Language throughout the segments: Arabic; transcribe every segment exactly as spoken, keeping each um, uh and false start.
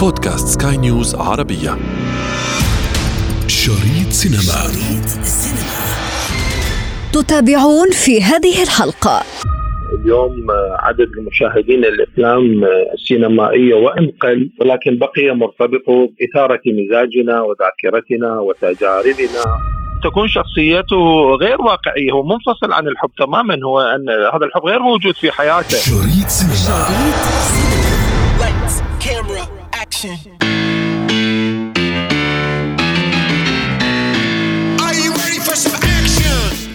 بودكاست سكاي نيوز عربية. شريط سينما. تتابعون في هذه الحلقة اليوم عدد المشاهدين الأفلام السينمائية وإن قل، ولكن بقي مرتبطه بإثارة مزاجنا وذاكرتنا وتجاربنا. تكون شخصيته غير واقعية، هو منفصل عن الحب تماما، هو أن هذا الحب غير موجود في حياته. شريط سينما.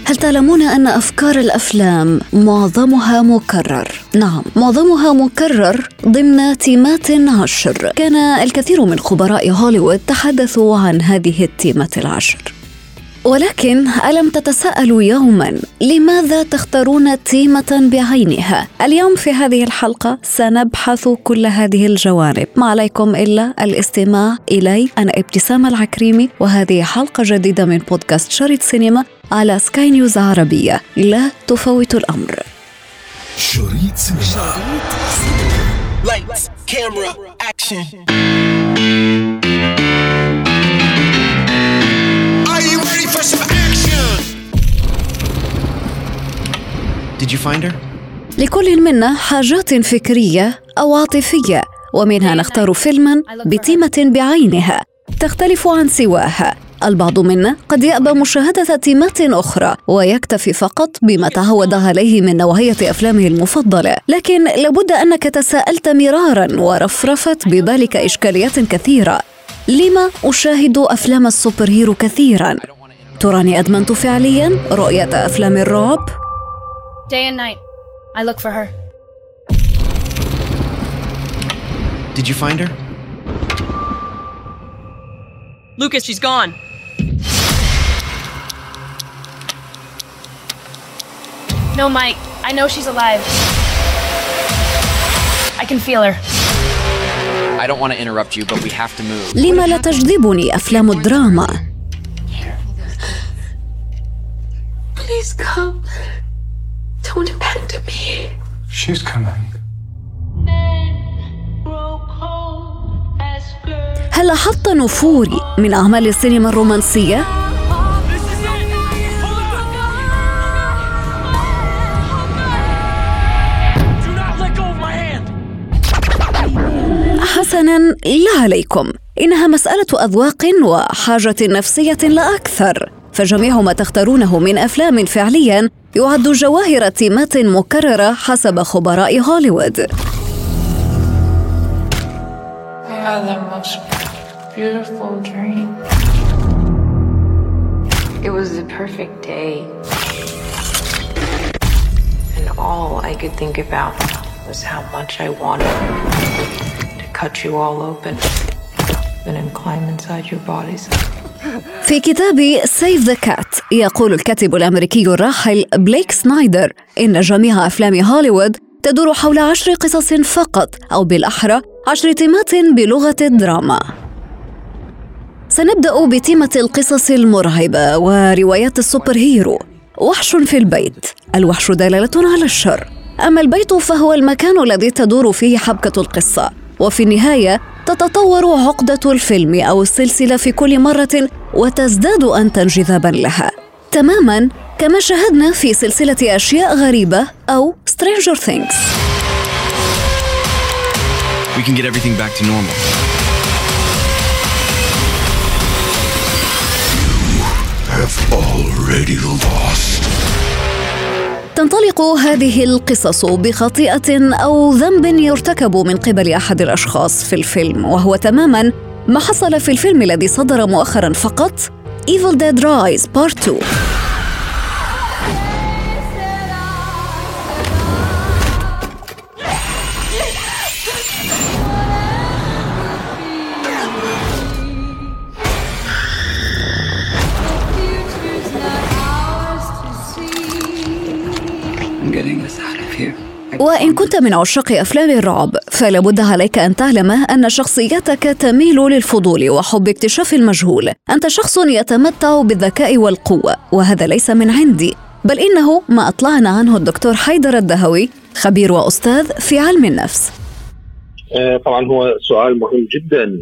هل تعلمون أن أفكار الأفلام معظمها مكرر؟ نعم، معظمها مكرر ضمن تيمات عشر. كان الكثير من خبراء هوليوود تحدثوا عن هذه التيمات العشر، ولكن ألم تتساءلوا يوماً لماذا تختارون تيمة بعينها؟ اليوم في هذه الحلقة سنبحث كل هذه الجوانب، ما عليكم إلا الاستماع إلي. أنا ابتسام العكريمي، وهذه حلقة جديدة من بودكاست شريط سينما على سكاي نيوز عربية. لا تفوت الأمر. شريط سينما. Lights, camera, action. Did you find her? لكل منا حاجات فكرية أو عاطفية، ومنها نختار فيلماً بتيمة بعينها تختلف عن سواها. البعض منا قد يأبى مشاهدة تيمات أخرى ويكتفي فقط بما تعود عليه من نوعية أفلامه المفضلة، لكن لابد أنك تساءلت مراراً ورفرفت ببالك إشكاليات كثيرة. لما أشاهد أفلام السوبر هيرو كثيراً؟ تراني أدمنت فعلياً رؤية أفلام الرعب؟ Day and night, I look for her. Did you find her? Lucas, she's gone. No, Mike, I know she's alive. I can feel her. I don't want to interrupt you, but we have to move. لما لا تجذبني أفلام الدراما؟ Please come. Don't depend on me. She's coming. هل لاحظت نفوري من أعمال السينما الرومانسية؟ حسناً، لا عليكم، إنها مسألة أذواق وحاجة نفسية لا أكثر. فجميع ما تختارونه من أفلام فعلياً يعد جواهر تيمات مكررة حسب خبراء هوليوود. في كتاب Save the Cat يقول الكاتب الأمريكي الراحل بليك سنايدر إن جميع أفلام هوليوود تدور حول عشر قصص فقط، أو بالأحرى عشر تيمات بلغة الدراما. سنبدأ بتيمة القصص المرعبة وروايات السوبر هيرو. وحش في البيت، الوحش دلالة على الشر، أما البيت فهو المكان الذي تدور فيه حبكة القصة. وفي النهاية تتطور عقدة الفيلم أو السلسلة في كل مرة، وتزداد أنت انجذاباً لها، تماماً كما شاهدنا في سلسلة أشياء غريبة أو Stranger Things. We can get everything back to normal. You have already lost. تنطلق هذه القصص بخطيئة أو ذنب يرتكب من قبل أحد الأشخاص في الفيلم، وهو تماماً ما حصل في الفيلم الذي صدر مؤخراً فقط Evil Dead Rise Part تو. وإن كنت من عشاق أفلام الرعب، فلابد عليك أن تعلم أن شخصيتك تميل للفضول وحب اكتشاف المجهول. أنت شخص يتمتع بالذكاء والقوة، وهذا ليس من عندي، بل إنه ما أطلعنا عنه الدكتور حيدر الدهوي، خبير وأستاذ في علم النفس. طبعا هو سؤال مهم جدا.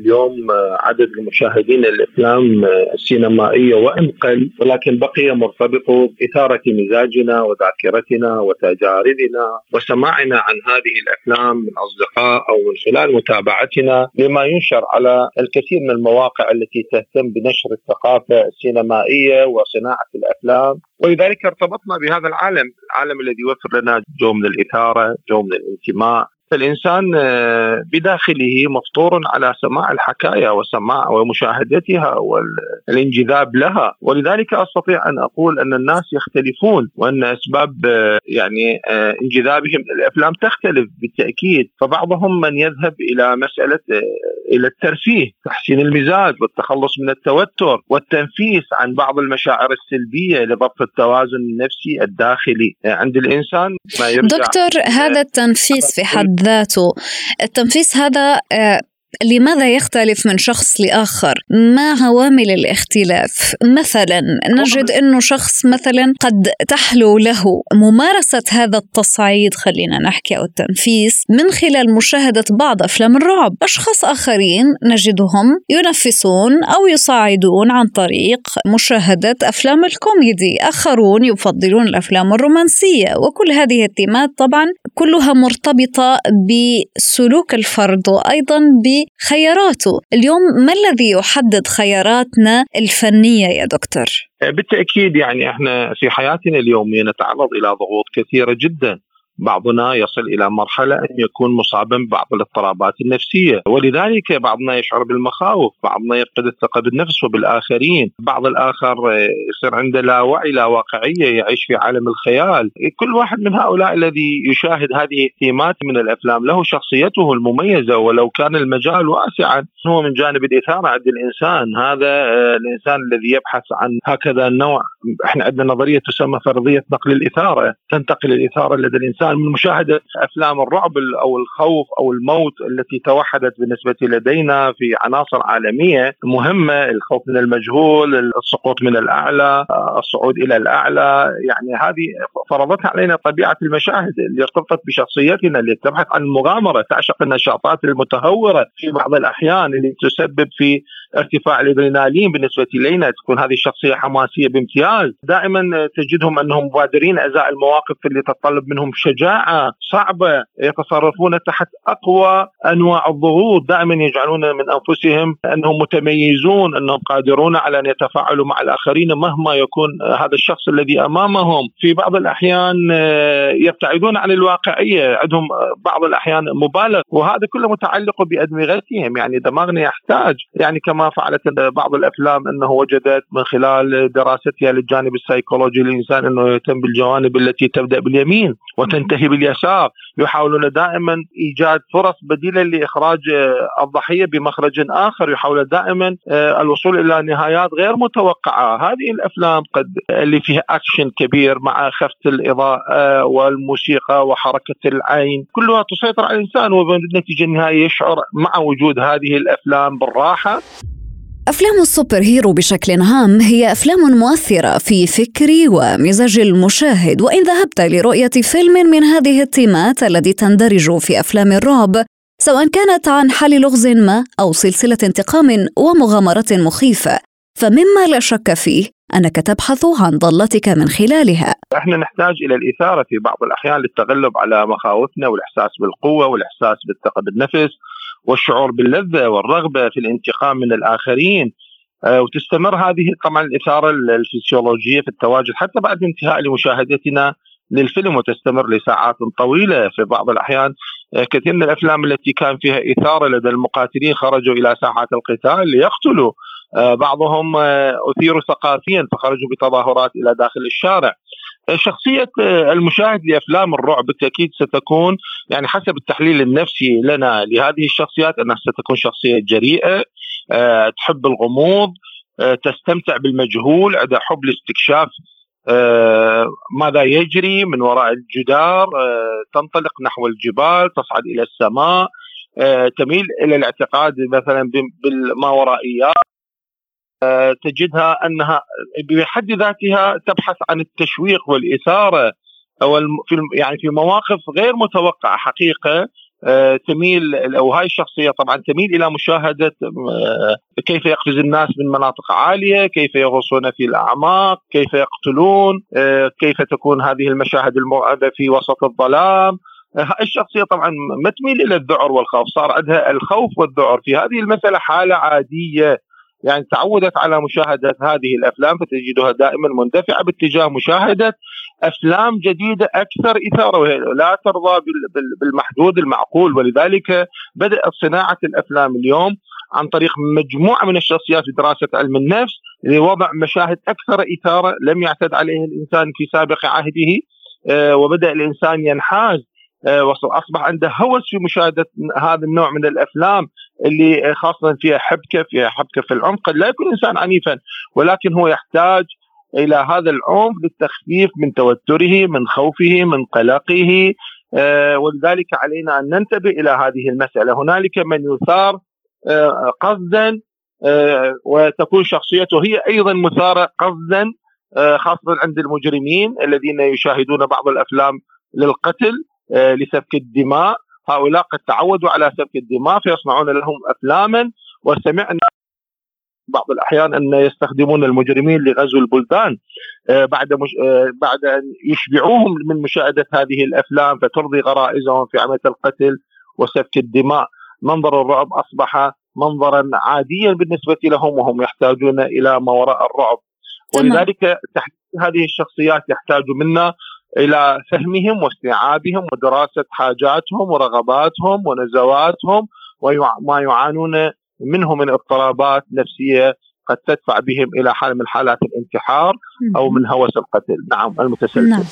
اليوم عدد المشاهدين الأفلام السينمائية وانقل، ولكن بقي مرتبط بإثارة مزاجنا وذاكرتنا وتجاربنا وسماعنا عن هذه الأفلام من أصدقاء أو من خلال متابعتنا لما ينشر على الكثير من المواقع التي تهتم بنشر الثقافة السينمائية وصناعة الأفلام، ولذلك ارتبطنا بهذا العالم العالم الذي يوفر لنا جو من الإثارة، جو من الانتماء. فالإنسان بداخله مفطور على سماع الحكاية وسماع ومشاهدتها والانجذاب لها، ولذلك أستطيع أن أقول أن الناس يختلفون وأن أسباب يعني انجذابهم الأفلام تختلف بالتأكيد. فبعضهم من يذهب إلى مسألة إلى الترفيه، تحسين المزاج والتخلص من التوتر والتنفيس عن بعض المشاعر السلبية لضبط التوازن النفسي الداخلي عند الإنسان. ما يرجع دكتور، هذا التنفيس في حد ذاته، التنفيس هذا آه لماذا يختلف من شخص لآخر؟ ما عوامل الاختلاف؟ مثلا نجد أنه شخص مثلا قد تحلو له ممارسة هذا التصعيد، خلينا نحكي، أو التنفيس من خلال مشاهدة بعض أفلام الرعب. أشخاص آخرين نجدهم ينفسون أو يصعدون عن طريق مشاهدة أفلام الكوميدي، آخرون يفضلون الأفلام الرومانسية. وكل هذه التيمات طبعا كلها مرتبطة بسلوك الفرد وأيضا ب خياراته. اليوم ما الذي يحدد خياراتنا الفنية يا دكتور؟ بالتأكيد يعني احنا في حياتنا اليومية نتعرض إلى ضغوط كثيرة جدا، بعضنا يصل إلى مرحلة أن يكون مصابا ببعض الاضطرابات النفسية، ولذلك بعضنا يشعر بالمخاوف، بعضنا يفقد الثقة بالنفس وبالآخرين، بعض الآخر يصير عنده لا وعي لا واقعية، يعيش في عالم الخيال. كل واحد من هؤلاء الذي يشاهد هذه الثيمات من الأفلام له شخصيته المميزة، ولو كان المجال واسعا. هو من جانب الإثارة عند الإنسان، هذا الإنسان الذي يبحث عن هكذا النوع. احنا عندنا نظرية تسمى فرضية نقل الإثارة، تنتقل الإثارة لدى الإنسان من مشاهدة أفلام الرعب أو الخوف أو الموت التي توحدت بالنسبة لدينا في عناصر عالمية مهمة: الخوف من المجهول، السقوط من الأعلى، الصعود إلى الأعلى. يعني هذه فرضتها علينا طبيعة المشاهد اللي ارتبطت بشخصيتنا، اللي تبحث عن المغامرة، تعشق النشاطات المتهورة في بعض الأحيان اللي تسبب في ارتفاع الادرينالين بالنسبة لنا. تكون هذه الشخصية حماسية بامتياز، دائما تجدهم أنهم مبادرين أزاء المواقف اللي تتطلب منهم شجاعة صعبة، يتصرفون تحت أقوى أنواع الضغوط، دائما يجعلون من أنفسهم أنهم متميزون، أنهم قادرون على أن يتفاعلوا مع الآخرين مهما يكون هذا الشخص الذي أمامهم. في بعض الأحيان يبتعدون عن الواقعية، عندهم بعض الأحيان مبالغ، وهذا كله متعلق بأدمغتهم. يعني دماغنا يحتاج، يعني كما فعلت بعض الأفلام أنه وجدت من خلال دراستها للجانب السيكولوجي للإنسان أنه يهتم بالجوانب التي تبدأ باليمين وتنتهي باليسار، يحاولون دائما إيجاد فرص بديلة لإخراج الضحية بمخرج آخر، يحاول دائما الوصول إلى نهايات غير متوقعة. هذه الأفلام قد اللي فيها أكشن كبير مع خفة الإضاءة والموسيقى وحركة العين كلها تسيطر على الإنسان، وبالنتيجة النهائية يشعر مع وجود هذه الأفلام بالراحة. أفلام السوبر هيرو بشكل عام هي أفلام مؤثرة في فكر ومزاج المشاهد، وإن ذهبت لرؤية فيلم من هذه التيمات التي تندرج في أفلام الرعب، سواء كانت عن حل لغز ما أو سلسلة انتقام ومغامرة مخيفة، فمما لا شك فيه أنك تبحث عن ضالتك من خلالها. احنا نحتاج إلى الإثارة في بعض الأحيان للتغلب على مخاوفنا، والإحساس بالقوة والإحساس بالثقة بالنفس والشعور باللذة والرغبة في الانتقام من الآخرين. أه وتستمر هذه طبعا الإثارة الفسيولوجية في التواجد حتى بعد انتهاء لمشاهدتنا للفيلم، وتستمر لساعات طويلة. في بعض الأحيان كثير من الأفلام التي كان فيها إثارة لدى المقاتلين خرجوا إلى ساحات القتال ليقتلوا، أه بعضهم أثيروا ثقافيا فخرجوا بتظاهرات إلى داخل الشارع. شخصية المشاهد لأفلام الرعب بالتأكيد ستكون، يعني حسب التحليل النفسي لنا لهذه الشخصيات، أنها ستكون شخصية جريئة، أه، تحب الغموض، أه، تستمتع بالمجهول، عندها حب لاستكشاف أه، ماذا يجري من وراء الجدار، أه، تنطلق نحو الجبال، تصعد إلى السماء، أه، تميل إلى الاعتقاد مثلا بالماورائيات. تجدها أنها بحد ذاتها تبحث عن التشويق والإثارة، أو يعني في مواقف غير متوقعة حقيقة تميل أو هاي الشخصية طبعا تميل إلى مشاهدة كيف يقفز الناس من مناطق عالية، كيف يغوصون في الأعماق، كيف يقتلون، كيف تكون هذه المشاهد المرعبة في وسط الظلام. الشخصية طبعا ما تميل إلى الذعر والخوف، صار عندها الخوف والذعر في هذه المسألة حالة عادية، يعني تعودت على مشاهدة هذه الأفلام فتجدها دائما مندفعة باتجاه مشاهدة أفلام جديدة أكثر إثارة، وهي لا ترضى بالمحدود المعقول. ولذلك بدأت صناعة الأفلام اليوم عن طريق مجموعة من الشخصيات في دراسة علم النفس لوضع مشاهد أكثر إثارة لم يعتد عليها الإنسان في سابق عهده، وبدأ الإنسان ينحاز وأصبح عنده هوس في مشاهدة هذا النوع من الأفلام اللي خاصة فيها حبكة فيها حبكة في العمق. لا يكون إنسان عنيفا، ولكن هو يحتاج إلى هذا العمق للتخفيف من توتره، من خوفه، من قلقه. ولذلك علينا أن ننتبه إلى هذه المسألة. هنالك من يثار قصدا وتكون شخصيته هي أيضا مثارة قصدا، خاصة عند المجرمين الذين يشاهدون بعض الأفلام للقتل لسفك الدماء. هؤلاء قد تعودوا على سفك الدماء فيصنعون لهم أفلاما، وسمعنا بعض الأحيان أن يستخدمون المجرمين لغزو البلدان بعد مش... بعد أن يشبعوهم من مشاهدة هذه الأفلام فترضي غرائزهم في عملية القتل وسفك الدماء. منظر الرعب أصبح منظرا عاديا بالنسبة لهم، وهم يحتاجون إلى ما وراء الرعب. ولذلك هذه الشخصيات يحتاج منا إلى فهمهم واستيعابهم ودراسة حاجاتهم ورغباتهم ونزواتهم وما يعانون منه من اضطرابات نفسية قد تدفع بهم إلى حالة من حالات الانتحار أو من هوس القتل. نعم المتسلسل. نعم.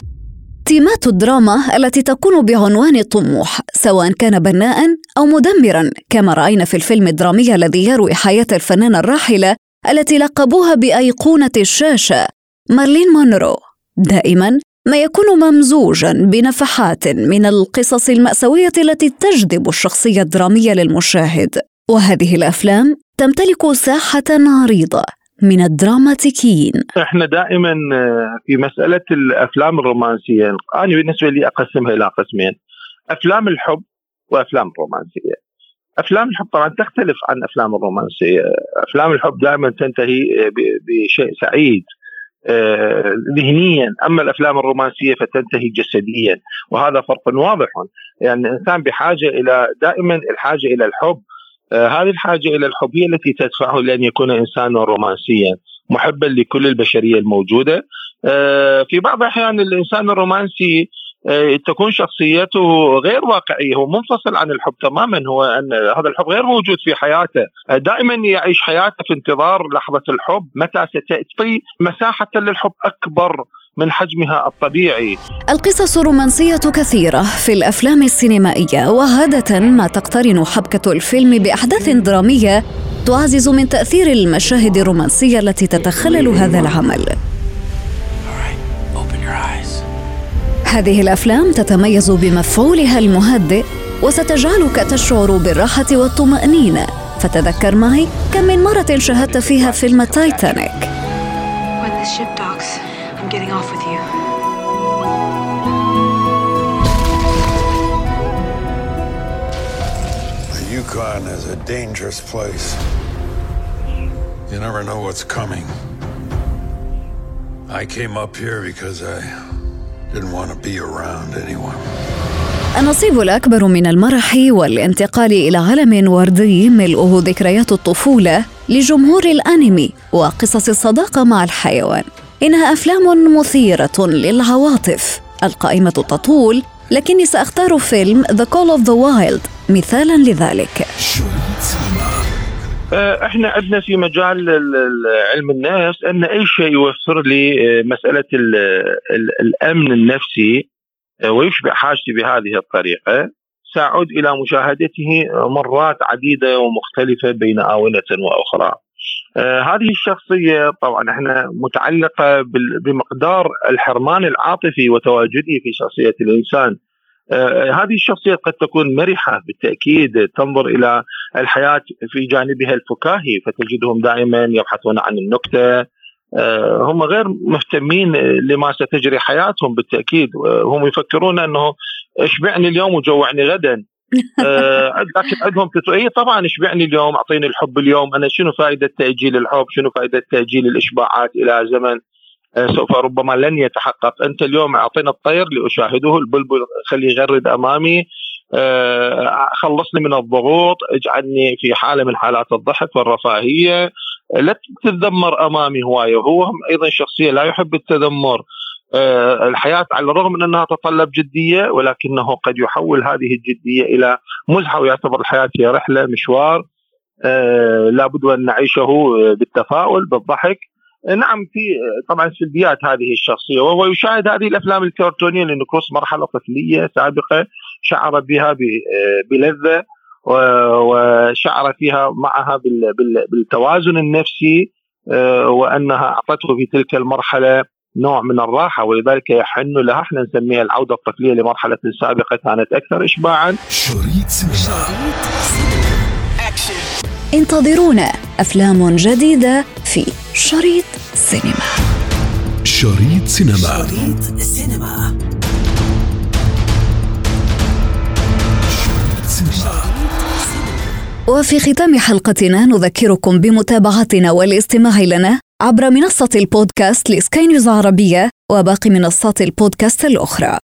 تيمات الدراما التي تكون بعنوان الطموح سواء كان بناء أو مدمرا، كما رأينا في الفيلم الدرامي الذي يروي حياة الفنانة الراحلة التي لقبوها بأيقونة الشاشة مارلين مونرو، دائما ما يكون ممزوجاً بنفحات من القصص المأساوية التي تجذب الشخصية الدرامية للمشاهد. وهذه الأفلام تمتلك ساحة عريضة من الدراماتيكيين. احنا دائماً في مسألة الأفلام الرومانسية، أنا بالنسبة لي أقسمها إلى قسمين: أفلام الحب وأفلام الرومانسية. أفلام الحب طبعاً تختلف عن أفلام الرومانسية. أفلام الحب دائماً تنتهي بشيء سعيد ذهنيا، أما الأفلام الرومانسية فتنتهي جسديا، وهذا فرق واضح. يعني الإنسان بحاجة إلى دائما الحاجة إلى الحب، آه هذه الحاجة إلى الحب هي التي تدفعه لأن يكون إنسانا رومانسيا محبا لكل البشرية الموجودة. آه في بعض الأحيان الإنسان الرومانسي آه تكون شخصيته غير واقعية، هو منفصل عن الحب تماما، هو أن هذا الحب غير موجود في حياته، آه دائما يعيش حياته في انتظار لحظة الحب متى ستأتي مساحة للحب أكبر من حجمها الطبيعي. القصص الرومانسية كثيرة في الأفلام السينمائية، وعادة ما تقترن حبكة الفيلم بأحداث درامية تعزز من تأثير المشاهد الرومانسية التي تتخلل هذا العمل. هذه الأفلام تتميز بمفعولها المهدئ وستجعلك تشعر بالراحة والطمأنينة. فتذكر معي كم من مرة شاهدت فيها فيلم تايتانيك. النصيب الأكبر من المرح والانتقال إلى عالم وردي ملؤه ذكريات الطفولة لجمهور الأنمي وقصص الصداقة مع الحيوان. إنها أفلام مثيرة للعواطف. القائمة تطول، لكني سأختار فيلم The Call of the Wild مثالا لذلك. احنا عندنا في مجال علم النفس أن أي شيء يوفر لي مسألة الأمن النفسي ويشبع حاجتي بهذه الطريقة سأعود إلى مشاهدته مرات عديدة ومختلفة بين آونة وأخرى. آه هذه الشخصية طبعا احنا متعلقة بمقدار الحرمان العاطفي وتواجده في شخصية الإنسان. آه هذه الشخصية قد تكون مرحة بالتأكيد، تنظر إلى الحياة في جانبها الفكاهي، فتجدهم دائما يبحثون عن النكتة، آه هم غير مهتمين لما ستجري حياتهم بالتأكيد، هم يفكرون أنه اشبعني اليوم وجوعني غدا، آه لكن عندهم تسويقية طبعا. اشبعني اليوم، اعطيني الحب اليوم، انا شنو فائدة تأجيل الحب، شنو فائدة تأجيل الاشباعات الى زمن آه سوف ربما لن يتحقق. انت اليوم اعطينا الطير لاشاهده، البلبل خليه يغرد امامي، آه خلصني من الضغوط، اجعلني في حالة من حالات الضحك والرفاهية، لا تتذمر امامي هواية. هو ايضا شخصية لا يحب التذمر. الحياة على الرغم من أنها تتطلب جدية ولكنه قد يحول هذه الجدية إلى مزحة، ويعتبر الحياة هي رحلة، مشوار لا بد أن نعيشه بالتفاؤل بالضحك. نعم في طبعا سلبيات هذه الشخصية، وهو يشاهد هذه الأفلام الكرتونية لأنه كروس مرحلة طفلية سابقة شعر بها بلذة، وشعر فيها معها بالتوازن النفسي، وأنها أعطته في تلك المرحلة نوع من الراحة، ولذلك يحن لها، احنا نسميها العودة الطفلية لمرحلة سابقة كانت أكثر إشباعا. شريط سينما، انتظرونا أفلام جديدة في شريط سينما. شريط سينما، شريط سينما، وفي ختام حلقتنا نذكركم بمتابعتنا والاستماع لنا عبر منصة البودكاست لسكاي نيوز عربية وباقي منصات البودكاست الأخرى.